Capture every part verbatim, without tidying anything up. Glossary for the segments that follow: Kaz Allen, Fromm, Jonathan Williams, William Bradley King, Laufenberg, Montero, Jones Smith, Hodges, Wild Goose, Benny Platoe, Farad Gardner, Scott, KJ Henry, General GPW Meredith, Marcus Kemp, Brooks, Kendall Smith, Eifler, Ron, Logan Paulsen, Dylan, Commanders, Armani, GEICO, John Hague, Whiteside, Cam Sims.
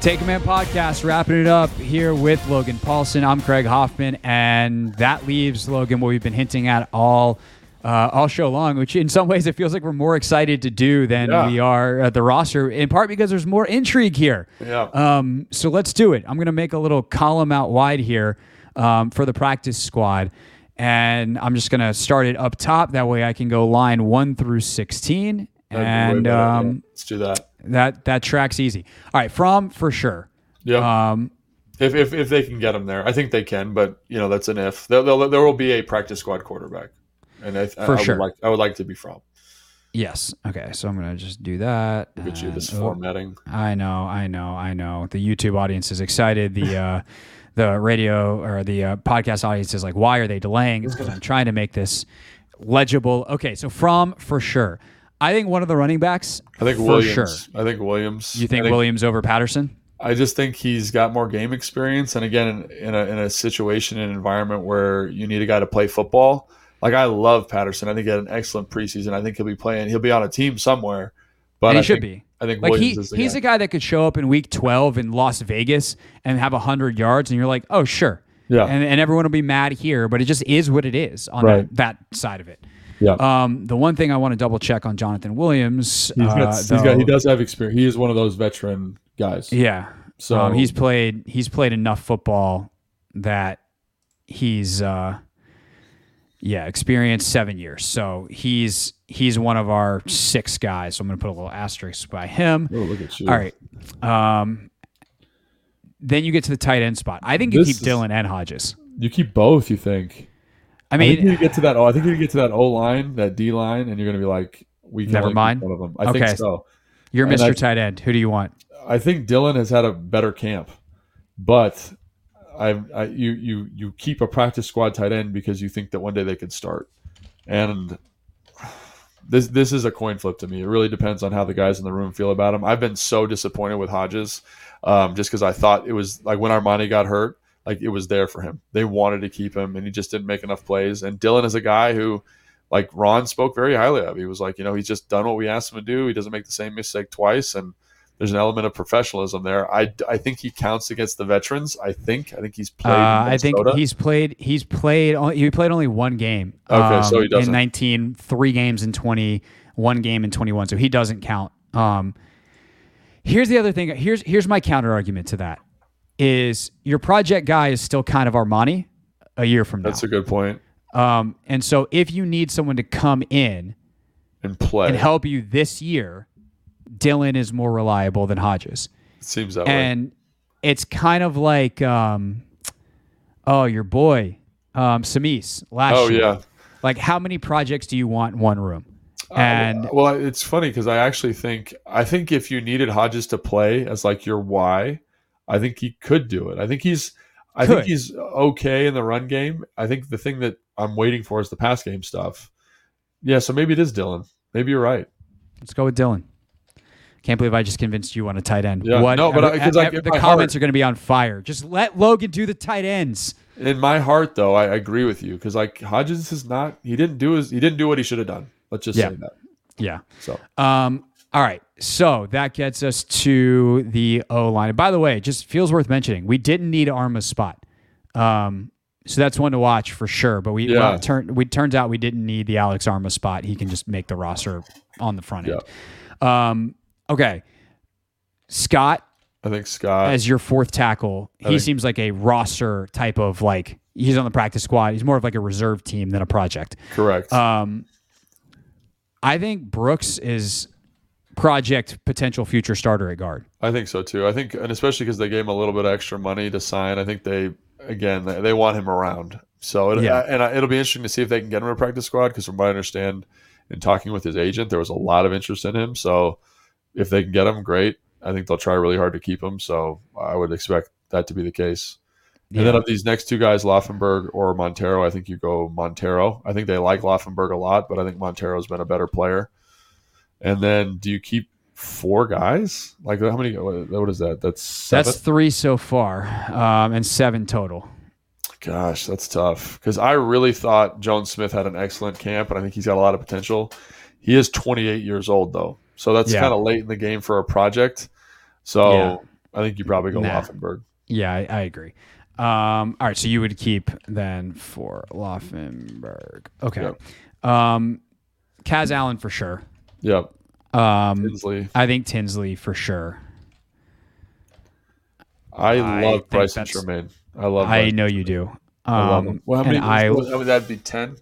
Take a Man Podcast, wrapping it up here with Logan Paulsen. I'm Craig Hoffman, and that leaves, Logan, what we've been hinting at all uh, all show long, which in some ways it feels like we're more excited to do than yeah. we are at the roster, in part because there's more intrigue here. Yeah. Um, so let's do it. I'm going to make a little column out wide here um, for the practice squad, and I'm just going to start it up top. That way I can go line one through sixteen. And um, let's do that. That that track's easy. All right, Fromm for sure. Yeah. Um, if if if they can get him there, I think they can. But you know, that's an if. There there will be a practice squad quarterback, and I, for I, I sure, would like, I would like to be Fromm. Yes. Okay. So I'm gonna just do that. Look at you, this formatting. I know. I know. I know. The YouTube audience is excited. The uh, the radio or the uh, podcast audience is like, why are they delaying? It's because I'm trying to make this legible. Okay. So Fromm for sure. I think one of the running backs. I think for Williams. Sure. I think Williams. You think, think Williams over Patterson? I just think he's got more game experience, and again, in, in a in a situation and environment where you need a guy to play football. Like I love Patterson. I think he had an excellent preseason. I think he'll be playing. He'll be on a team somewhere. But and he I should think, be. I think like Williams he, is the he's guy. a guy that could show up in week twelve in Las Vegas and have a hundred yards, and you're like, oh sure, yeah, and and everyone will be mad here, but it just is what it is on right. that, that side of it. Yeah. Um, the one thing I want to double check on Jonathan Williams. He's got, uh, he's though, got, he does have experience. He is one of those veteran guys. Yeah. So um, he's played. He's played enough football that he's, uh, yeah, experienced seven years. So he's he's one of our six guys. So I'm going to put a little asterisk by him. Oh, look at you! All right. Um, then you get to the tight end spot. I think you this keep Dylan is, and Hodges. You keep both. You think. I mean, I think you get to that. I think you get to that O line, that D line, and you're going to be like, "We can never mind." One of them, I okay. think so. You're and Mister I, tight end. Who do you want? I think Dylan has had a better camp, but I, I, you, you, you keep a practice squad tight end because you think that one day they could start. And this, this is a coin flip to me. It really depends on how the guys in the room feel about him. I've been so disappointed with Hodges, um, just because I thought it was like when Armani got hurt. Like it was there for him. They wanted to keep him, and he just didn't make enough plays. And Dylan is a guy who, like Ron spoke very highly of. He was like, you know, he's just done what we asked him to do. He doesn't make the same mistake twice, and there's an element of professionalism there. I, I think he counts against the veterans. I think I think he's played. Uh, I think he's played. He's played. He played only one game. Okay, um, so he doesn't. In nineteen, three games in twenty, one game in twenty-one. So he doesn't count. Um, here's the other thing. Here's here's my counter argument to that. Is your project guy is still kind of Armani a year from now. That's a good point. Um, and so if you need someone to come in and play and help you this year, Dylan is more reliable than Hodges. It seems that and way. And it's kind of like, um, oh, your boy, um, Samis, last oh, year. Oh, yeah. Like, how many projects do you want in one room? And uh, well, it's funny because I actually think, I think if you needed Hodges to play as like your why, I think he could do it. I think he's I could. think he's okay in the run game. I think the thing that I'm waiting for is the pass game stuff. Yeah, so maybe it is Dylan. Maybe you're right. Let's go with Dylan. Can't believe I just convinced you on a tight end. Yeah. What, no, but I, I, I, I, the comments heart, are going to be on fire. Just let Logan do the tight ends. In my heart, though, I, I agree with you because like Hodges is not. He didn't do his. He didn't do what he should have done. Let's just yeah. say that. Yeah. So. Um. All right, so that gets us to the O-line. And by the way, just feels worth mentioning, we didn't need Arma's spot. Um, So that's one to watch for sure. But we yeah. well, turn we turns out we didn't need the Alex Arma spot. He can just make the roster on the front end. Yeah. Um, okay, Scott. I think Scott as your fourth tackle. I he think, seems like a roster type of like he's on the practice squad. He's more of like a reserve team than a project. Correct. Um, I think Brooks is project potential future starter at guard. I think so too. I think, and especially because they gave him a little bit of extra money to sign. I think they. Again, they want him around. So, it, yeah. and it'll be interesting to see if they can get him to a practice squad because from what I understand in talking with his agent, there was a lot of interest in him. So, if they can get him, great. I think they'll try really hard to keep him. So, I would expect that to be the case. Yeah. And then of these next two guys, Laufenberg or Montero, I think you go Montero. I think they like Laufenberg a lot, but I think Montero's been a better player. And then do you keep four guys? Like how many? What is that? That's seven? That's three so far, um, and seven total. Gosh, that's tough because I really thought Jones Smith had an excellent camp, and I think he's got a lot of potential. He is twenty-eight years old though, so that's yeah. kind of late in the game for a project. So yeah. I think you probably go nah. Laufenberg. Yeah, I, I agree. Um, all right, so you would keep then for Laufenberg. Okay, yep. um, Kaz Allen for sure. Yep. Um, Tinsley. I think Tinsley for sure. I love I Brycen Tremayne. I love. I Brycen know Tremayne. You do. Um, I love him. Well, how many? I would that be ten?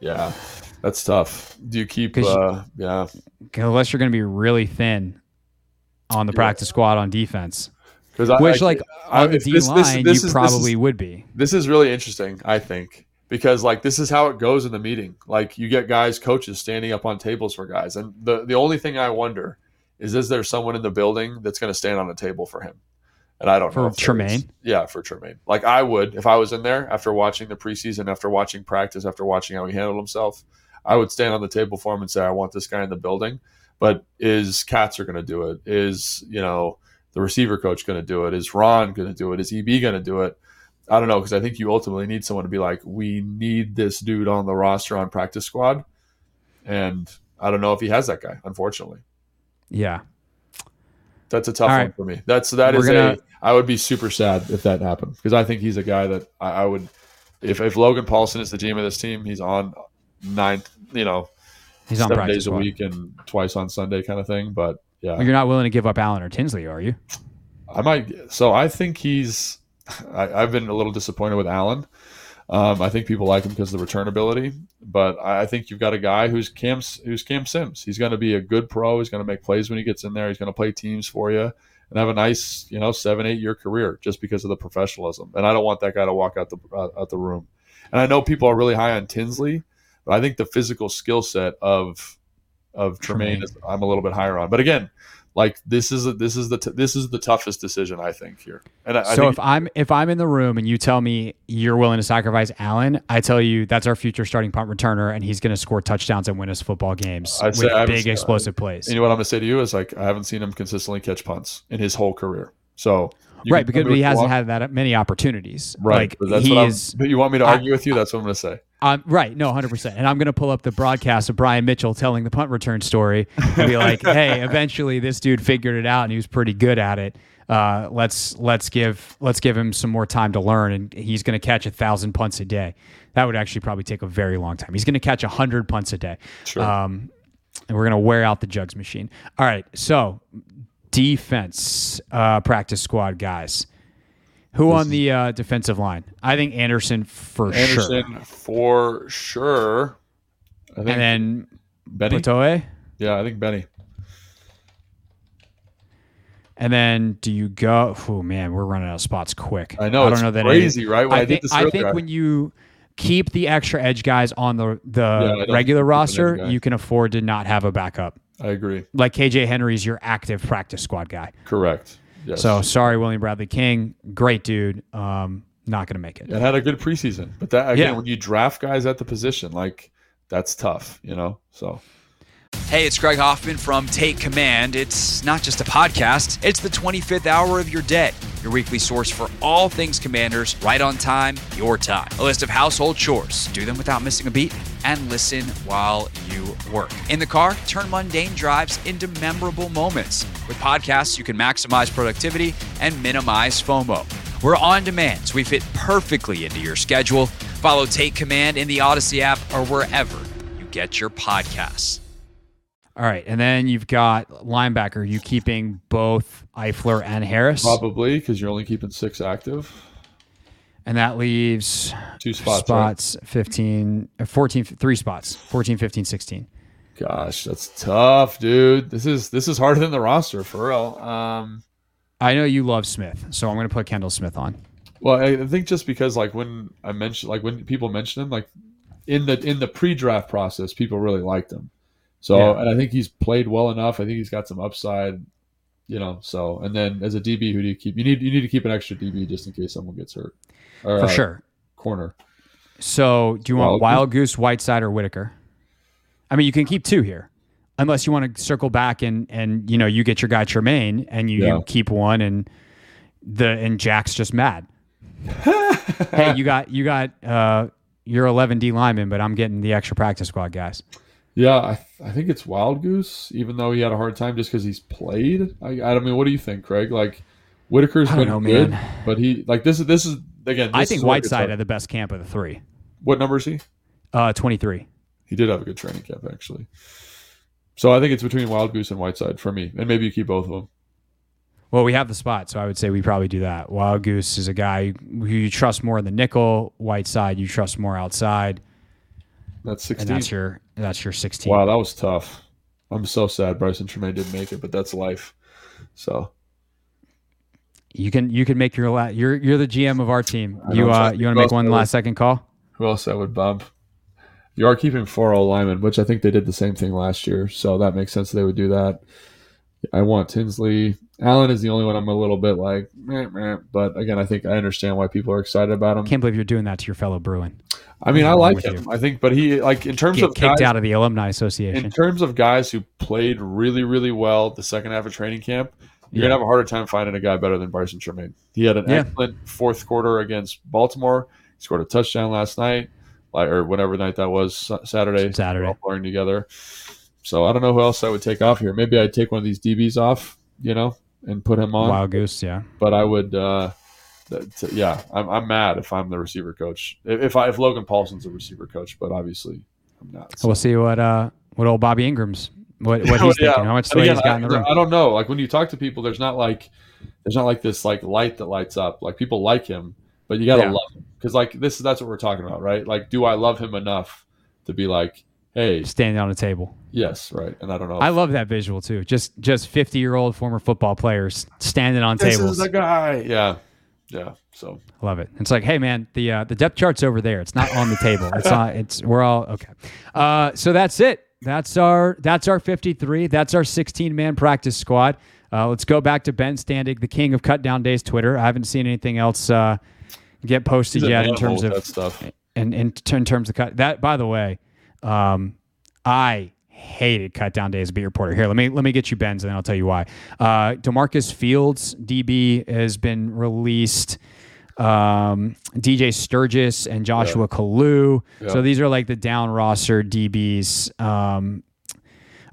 Yeah, that's tough. Do you keep? Uh, you, yeah, unless you're going to be really thin on the yeah. practice squad on defense. Because which, I, like, I, on the D this, line, this, this you is, probably is, would be. This is really interesting, I think. Because like this is how it goes in the meeting. Like you get guys, coaches standing up on tables for guys. And the, the only thing I wonder is, is there someone in the building that's going to stand on a table for him? And I don't for know. For Tremayne? Yeah, for Tremayne. Like I would, if I was in there after watching the preseason, after watching practice, after watching how he handled himself, I would stand on the table for him and say, I want this guy in the building. But is Katzer going to do it? Is, you know, the receiver coach going to do it? Is Ron going to do it? Is E B going to do it? I don't know, because I think you ultimately need someone to be like, we need this dude on the roster on practice squad. And I don't know if he has that guy, unfortunately. Yeah. That's a tough All one right. for me. That's that We're is gonna... a I would be super sad if that happened because I think he's a guy that I, I would if if Logan Paulsen is the G M of this team, he's on nine you know he's seven on days a squad. Week and twice on Sunday kind of thing. But yeah. You're not willing to give up Allen or Tinsley, are you? I might so I think he's I, I've been a little disappointed with Allen. Um, I think people like him because of the return ability, but I, I think you've got a guy who's Cam, who's Cam Sims. He's going to be a good pro. He's going to make plays when he gets in there. He's going to play teams for you and have a nice, you know, seven, eight year career just because of the professionalism. And I don't want that guy to walk out the uh, out the room. And I know people are really high on Tinsley, but I think the physical skill set of of Tremayne, Tremayne is I'm a little bit higher on. But again. Like this is a, this is the t- this is the toughest decision I think here. And I, so I think if I'm if I'm in the room and you tell me you're willing to sacrifice Allen, I tell you that's our future starting punt returner, and he's going to score touchdowns and win us football games I'd with say, big explosive plays. You know what I'm going to say to you is like I haven't seen him consistently catch punts in his whole career. So right because he hasn't had that many opportunities. Right, like, but, that's he what is, but you want me to argue I, with you? That's what I'm going to say. Um, right, no, one hundred percent. And I'm going to pull up the broadcast of Brian Mitchell telling the punt return story and be like, hey, eventually this dude figured it out and he was pretty good at it. Uh, let's let's give let's give him some more time to learn, and he's going to catch a thousand punts a day. That would actually probably take a very long time. He's going to catch a hundred punts a day. Sure. Um, and we're going to wear out the jugs machine. All right, so defense uh, practice squad guys. Who on the uh, defensive line? I think Anderson for Anderson sure. Anderson for sure. I think and then Benny. Platoe? Yeah, I think Benny. And then do you go? Oh, man, we're running out of spots quick. I know. I don't it's know that crazy, any, right? When I, I, think, this I think when you keep the extra edge guys on the, the yeah, regular roster, you can afford to not have a backup. I agree. Like K J Henry is your active practice squad guy. Correct. Yes. So sorry, William Bradley King, great dude. Um, not going to make it. It had a good preseason, but that again, yeah. when you draft guys at the position, like that's tough, you know. So, hey, it's Craig Hoffman from Take Command. It's not just a podcast; it's the twenty-fifth hour of your day. Your weekly source for all things Commanders, right on time, your time. A list of household chores. Do them without missing a beat and listen while you work. In the car, turn mundane drives into memorable moments. With podcasts, you can maximize productivity and minimize FOMO. We're on demand, so we fit perfectly into your schedule. Follow Take Command in the Odyssey app or wherever you get your podcasts. All right, and then you've got linebacker. Are you keeping both Eifler and Harris? Probably, because you're only keeping six active. And that leaves two spots, spots right? fifteen, fourteen, three spots, fourteen, fifteen, sixteen. Gosh, that's tough, dude. This is this is harder than the roster, for real. Um, I know you love Smith, so I'm going to put Kendall Smith on. Well, I think just because like when I mentioned, like when people mention him, like in the in the pre-draft process, people really liked him. So, yeah. And I think he's played well enough. I think he's got some upside, you know. So, and then as a D B, who do you keep? You need you need to keep an extra D B just in case someone gets hurt. Or, for uh, sure. Corner. So, do you want Wild, Wild Goose, Whiteside, or Whitaker? I mean, you can keep two here, unless you want to circle back and and you know you get your guy Tremayne and you, yeah. you keep one and the and Jack's just mad. Hey, you got you got uh, your eleven D lineman, but I'm getting the extra practice squad guys. Yeah, I, th- I think it's Wild Goose, even though he had a hard time just because he's played. I, I mean, what do you think, Craig? Like, Whitaker's been know, good, man. But he like this is this is again. This I think Whiteside had the best camp of the three. What number is he? Uh, twenty-three. He did have a good training camp actually. So I think it's between Wild Goose and Whiteside for me, and maybe you keep both of them. Well, we have the spot, so I would say we probably do that. Wild Goose is a guy who you trust more in the nickel. Whiteside you trust more outside. That's sixteen. And that's your that's your sixteen. Wow, that was tough. I'm so sad Brycen Tremayne didn't make it, but that's life. So you can you can make your la- you're you're the G M of our team. I you uh you want to make one last second call? Who else I would bump? You are keeping four O linemen, which I think they did the same thing last year, so that makes sense they would do that. I want Tinsley. Allen is the only one I'm a little bit like, meh, meh. But again, I think I understand why people are excited about him. Can't believe you're doing that to your fellow Bruin. I mean, I like him. You. I think, but he like in terms Get of kicked guys, out of the alumni association. In terms of guys who played really, really well the second half of training camp, you're yeah. gonna have a harder time finding a guy better than Brycen Tremayne. He had an yeah. excellent fourth quarter against Baltimore. He scored a touchdown last night, like or whatever night that was, Saturday. Saturday, all playing together. So I don't know who else I would take off here. Maybe I'd take one of these D Bs off, you know, and put him on. Wild Goose, yeah. But I would, uh, t- yeah, I'm, I'm mad if I'm the receiver coach. If I if Logan Paulsen's the receiver coach, but obviously I'm not. So. We'll see what uh what old Bobby Ingram's what what he's yeah. thinking. How much sway he's got in the room. I don't know. Like when you talk to people, there's not like there's not like this like light that lights up. Like people like him, but you gotta yeah. love him because like this that's what we're talking about, right? Like, do I love him enough to be like, hey, standing on a table? Yes, right. And I don't know. If, I love that visual too. Just just fifty-year-old former football players standing on this tables. This is the guy. Yeah. Yeah. So I love it. It's like, hey man, the uh, the depth chart's over there. It's not on the table. It's not it's we're all okay. Uh, so that's it. That's our that's our fifty-three. That's our sixteen-man practice squad. Uh, let's go back to Ben Standing, the king of cut down days Twitter. I haven't seen anything else uh, get posted yet in terms of that stuff. And in, in, in terms of cut that by the way, Um, I hated cut down days. Beat reporter here. Let me let me get you Ben's, and then I'll tell you why. Uh, DeMarcus Fields, D B, has been released. Um, D J Sturgis and Joshua yeah. Kalu. Yeah. So these are like the down roster D Bs. Um,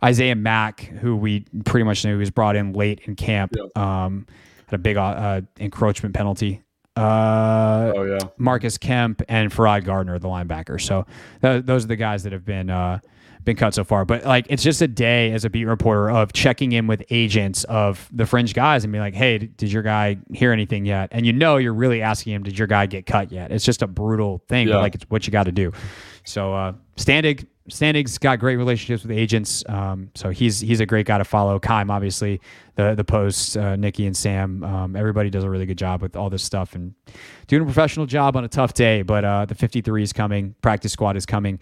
Isaiah Mack, who we pretty much knew was brought in late in camp, yeah. um, had a big uh, encroachment penalty. Uh, oh, yeah. Marcus Kemp and Farad Gardner, the linebacker. So th- those are the guys that have been uh, been cut so far. But like, it's just a day as a beat reporter of checking in with agents of the fringe guys and being like, hey, did your guy hear anything yet? And you know, you're really asking him, did your guy get cut yet? It's just a brutal thing. Yeah. But like, it's what you got to do. So uh, Standing, Standing's got great relationships with agents. Um, so he's he's a great guy to follow. Kime, obviously, the the posts, uh, Nikki and Sam, um, everybody does a really good job with all this stuff and doing a professional job on a tough day. But uh, the fifty-three is coming, practice squad is coming,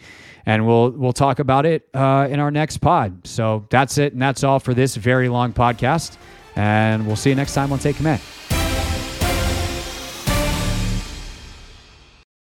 and we'll we'll talk about it uh, in our next pod. So that's it, and that's all for this very long podcast. And we'll see you next time on Take Command.